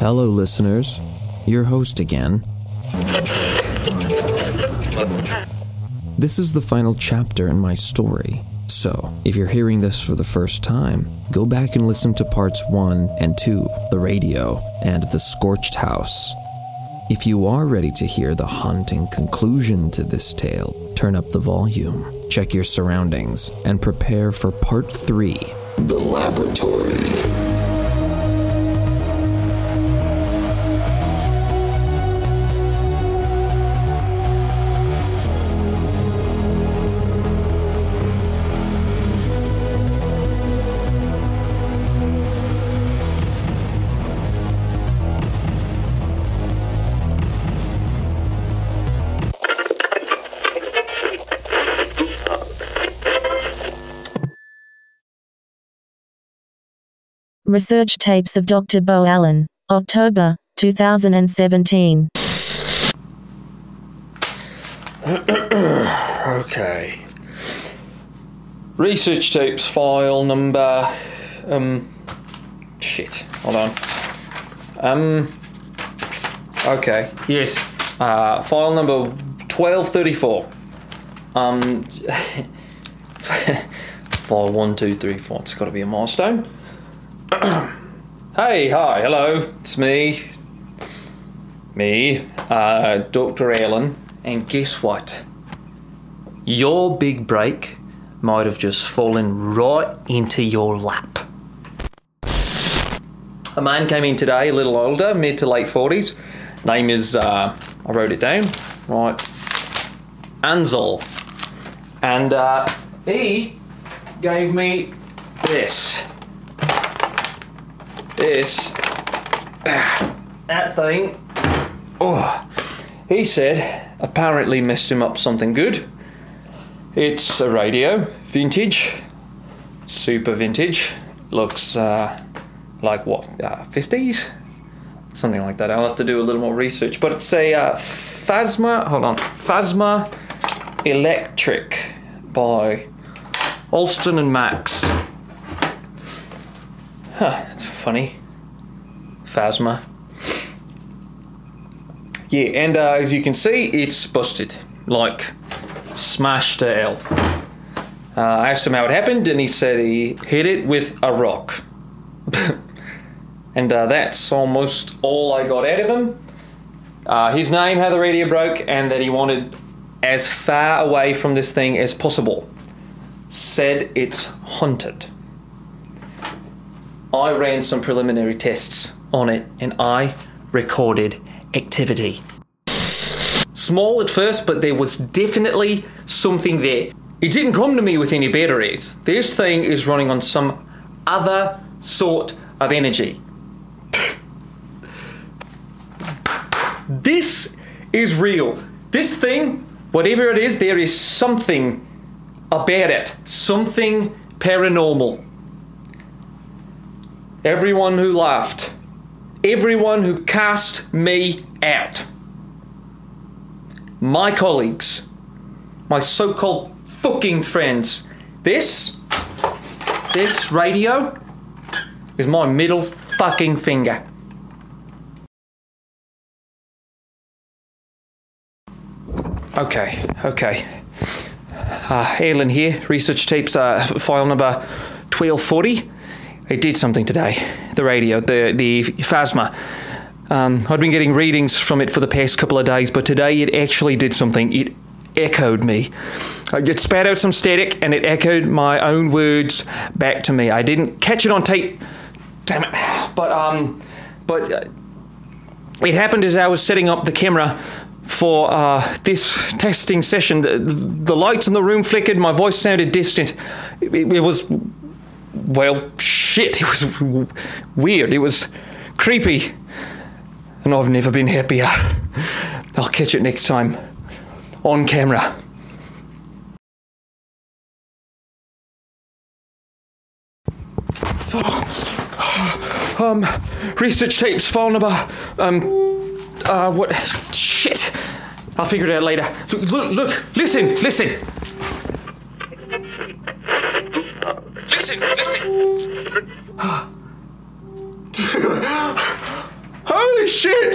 Hello, listeners. Your host again. This is the final chapter in my story, so if you're hearing this for the first time, go back and listen to parts 1 and 2, The Radio, and The Scorched House. If you are ready to hear the haunting conclusion to this tale, turn up the volume, check your surroundings, and prepare for Part 3, The Laboratory. Research tapes of Dr. Bo Allen, October 2017. Okay. Research tapes file number shit. Hold on. Okay. Yes. File number 1234. File 1234. It's got to be a milestone. Hey, hi, hello, it's me, Dr. Allen, and guess what? Your big break might have just fallen right into your lap. A man came in today, a little older, mid to late 40s. Name is, I wrote it down, right, Ansel. And he gave me this. That thing. Oh, he said apparently messed him up something good. It's a radio, vintage, super vintage. Looks like what, 50s, something like that. I'll have to do a little more research, but it's a Phasma Electric by Alston and Max. Huh, that's funny. Phasma. Yeah, and as you can see, it's busted. Like, smashed to hell. I asked him how it happened, and he said he hit it with a rock. And that's almost all I got out of him. His name, how the radio broke, and that he wanted as far away from this thing as possible. Said it's haunted. I ran some preliminary tests on it, and I recorded activity. Small at first, but there was definitely something there. It didn't come to me with any batteries. This thing is running on some other sort of energy. This is real. This thing, whatever it is, there is something about it. Something paranormal. Everyone who laughed. Everyone who cast me out. My colleagues. My so-called fucking friends. This radio is my middle fucking finger. Okay. Alan here, research tapes, file number 1240. It did something today, the radio, the Phasma. I'd been getting readings from it for the past couple of days, but today it actually did something. It echoed me. It spat out some static, and it echoed my own words back to me. I didn't catch it on tape, damn it. But it happened as I was setting up the camera for this testing session. The lights in the room flickered. My voice sounded distant. It was... well, shit, it was weird, it was creepy, and I've never been happier. I'll catch it next time, on camera. Research tapes, file number, what, shit, I'll figure it out later. Look, listen. Listen. Holy shit!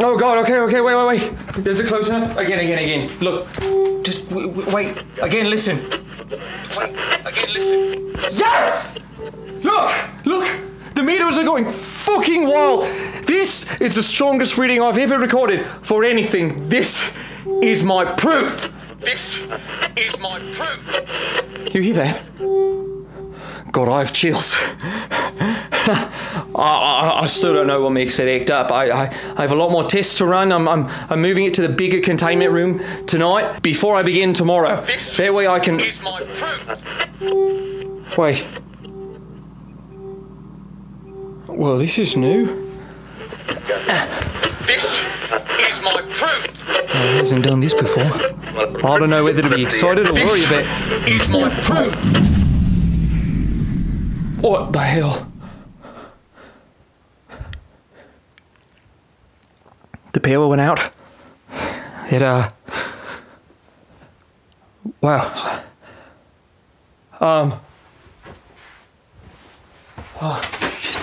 Oh god, okay, wait. Is it close enough? Again. Look. Just wait. Again, listen. Yes! Look! The meters are going fucking wild! This is the strongest reading I've ever recorded for anything. This is my proof! You hear that? God, I have chills. I still don't know what makes it act up. I have a lot more tests to run. I'm moving it to the bigger containment room tonight before I begin tomorrow. That way I can... This is my proof. Wait. Well, this is new. This is my proof. I hasn't done this before. I don't know whether to be excited or worried about... This is my proof. What the hell? The power went out. Wow. Oh, shit.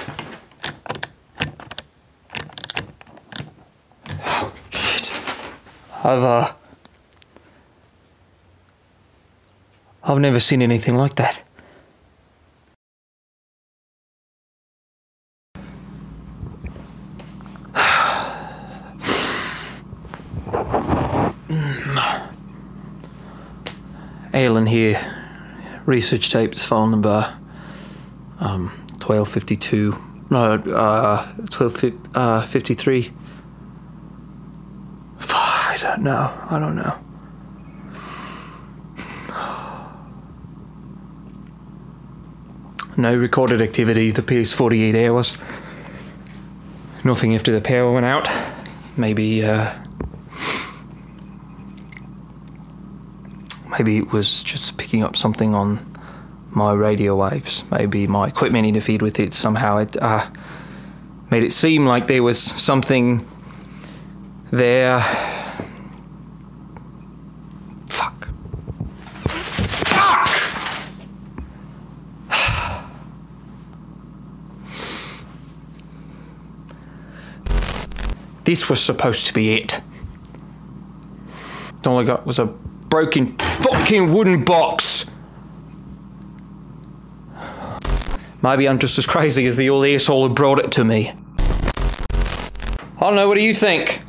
I've never seen anything like that. Helen here, research tapes, phone number, 1253. I don't know. No recorded activity the past 48 hours. Nothing after the power went out. Maybe it was just picking up something on my radio waves. Maybe my equipment interfered with it somehow. It made it seem like there was something there. Fuck! This was supposed to be it. All I got was a broken fucking wooden box. Maybe I'm just as crazy as the old asshole who brought it to me. I don't know, what do you think?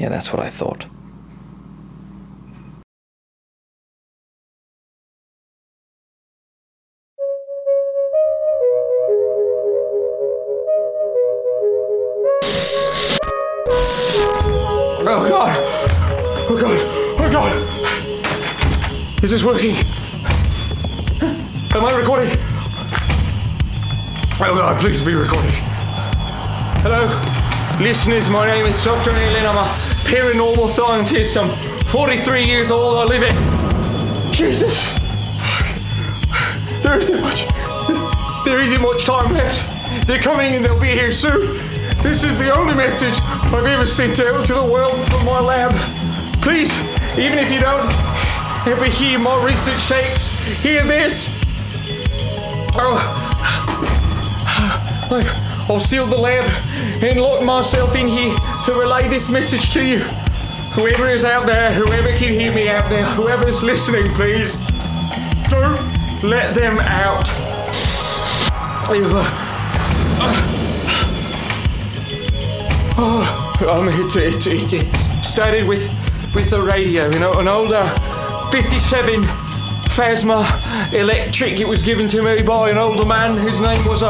Yeah, that's what I thought. Oh god! Is this working? Am I recording? Oh god, please be recording. Hello, listeners, my name is Dr. Eileen. I'm a paranormal scientist. I'm 43 years old, I live in... Jesus! There isn't much time left. They're coming and they'll be here soon. This is the only message I've ever sent out to the world from my lab. Please, even if you don't ever hear my research tapes, hear this. I've sealed the lab and locked myself in here to relay this message to you. Whoever is out there, whoever can hear me out there, whoever's listening, please, don't let them out. It started with the radio, you know, an older 57 Phasma electric. It was given to me by an older man whose name was,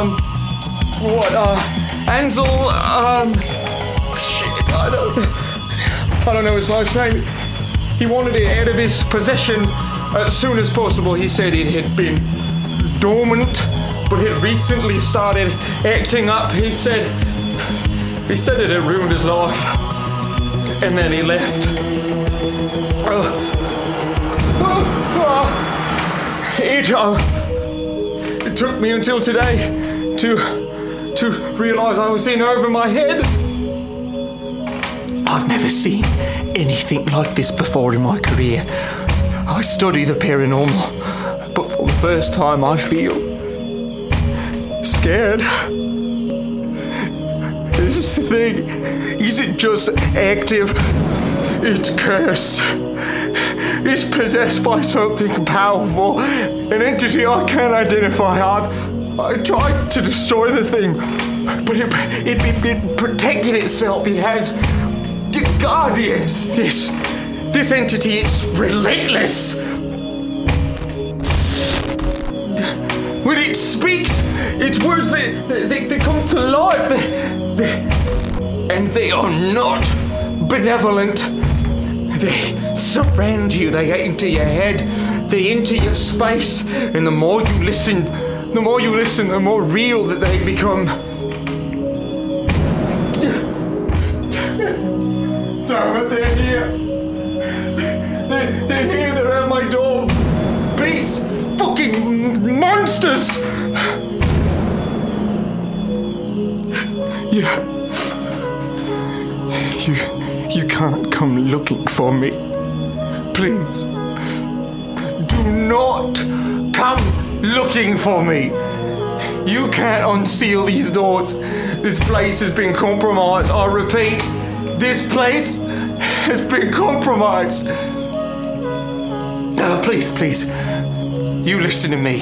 Ansel, I don't know his last name. He wanted it out of his possession as soon as possible. He said it had been dormant, but had recently started acting up. He said it had ruined his life, and then he left. It took me until today to realise I was in over my head. I've never seen anything like this before in my career. I study the paranormal, but for the first time I feel scared. This is the thing, isn't just active, it's cursed. It's possessed by something powerful, an entity I can't identify. I tried to destroy the thing, but it protected itself. It has guardians. This entity is relentless. When it speaks, it's words that come to life. And they are not benevolent. They surround you. They get into your head. They enter your space. And the more you listen, the more real that they become. Damn it, they're here. They're here, they're at my door. Beasts, fucking monsters. You can't come looking for me. Please, do not come looking for me. You can't unseal these doors. This place has been compromised. I repeat, this place has been compromised. No, please, you listen to me.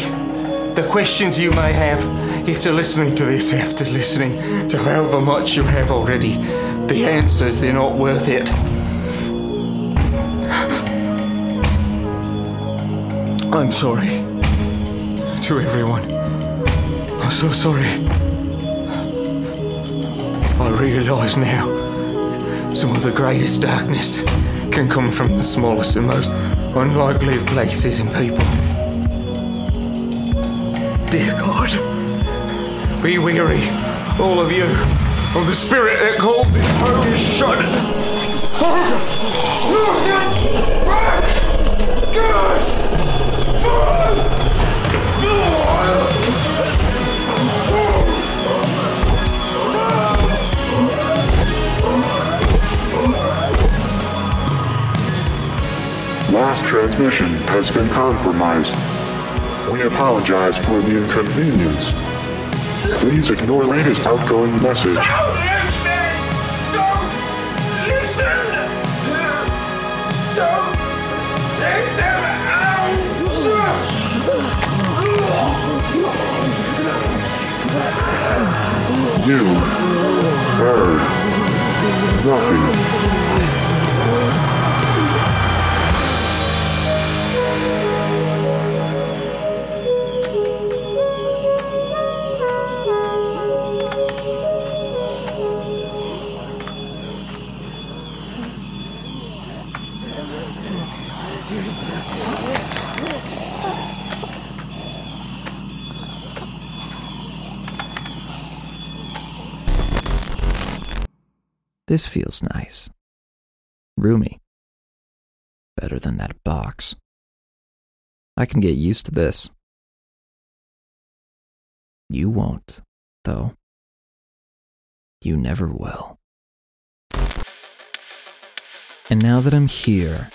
The questions you may have after listening to this, after listening to however much you have already, the answers, they're not worth it. I'm sorry to everyone. I'm so sorry. I realise now some of the greatest darkness can come from the smallest and most unlikely of places and people. Dear God, be weary, all of you, of the spirit that calls this home shut. God! Last transmission has been compromised. We apologize for the inconvenience. Please ignore latest outgoing message. You heard nothing. This feels nice. Roomy. Better than that box. I can get used to this. You won't, though. You never will. And now that I'm here,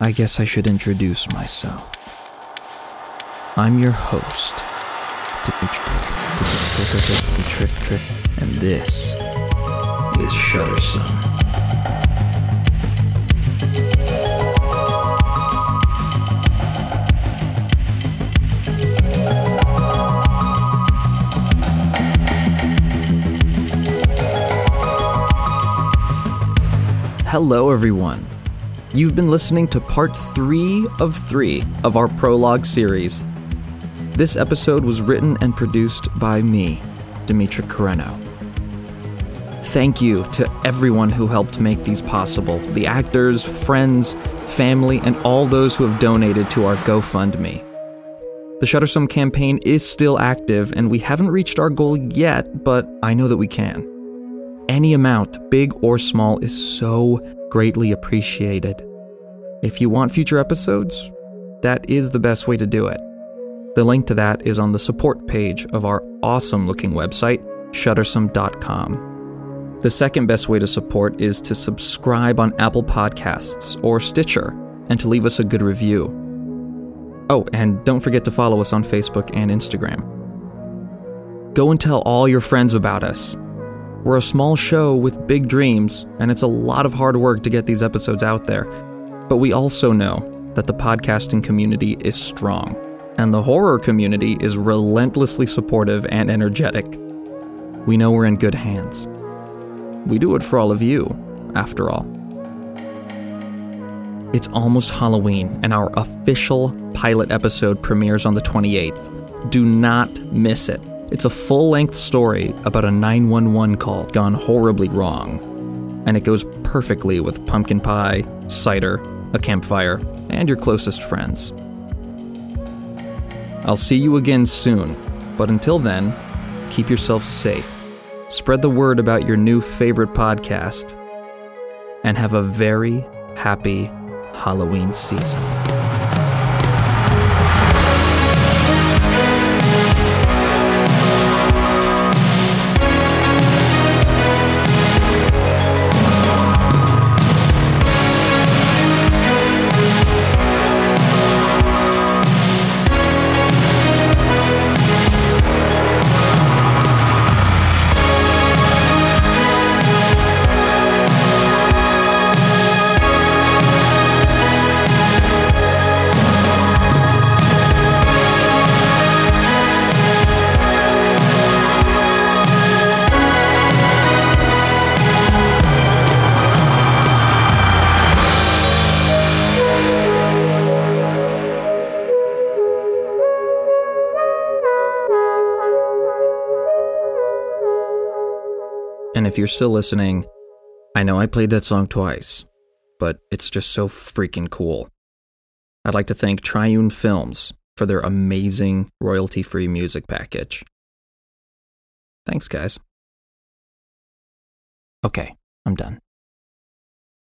I guess I should introduce myself. I'm your host, Dimitri, and this is Shuddersome. Hello, everyone. You've been listening to part 3 of our prologue series. This episode was written and produced by me, Dimitri Careno. Thank you to everyone who helped make these possible, the actors, friends, family, and all those who have donated to our GoFundMe. The Shuddersome campaign is still active, and we haven't reached our goal yet, but I know that we can. Any amount, big or small, is so greatly appreciated. If you want future episodes, that is the best way to do it. The link to that is on the support page of our awesome-looking website, shuddersome.com. The second best way to support is to subscribe on Apple Podcasts or Stitcher and to leave us a good review. Oh, and don't forget to follow us on Facebook and Instagram. Go and tell all your friends about us. We're a small show with big dreams, and it's a lot of hard work to get these episodes out there. But we also know that the podcasting community is strong, and the horror community is relentlessly supportive and energetic. We know we're in good hands. We do it for all of you, after all. It's almost Halloween, and our official pilot episode premieres on the 28th. Do not miss it. It's a full-length story about a 911 call gone horribly wrong. And it goes perfectly with pumpkin pie, cider, a campfire, and your closest friends. I'll see you again soon, but until then, keep yourself safe, spread the word about your new favorite podcast, and have a very happy Halloween season. And if you're still listening, I know I played that song twice, but it's just so freaking cool. I'd like to thank Triune Films for their amazing royalty-free music package. Thanks, guys. Okay, I'm done.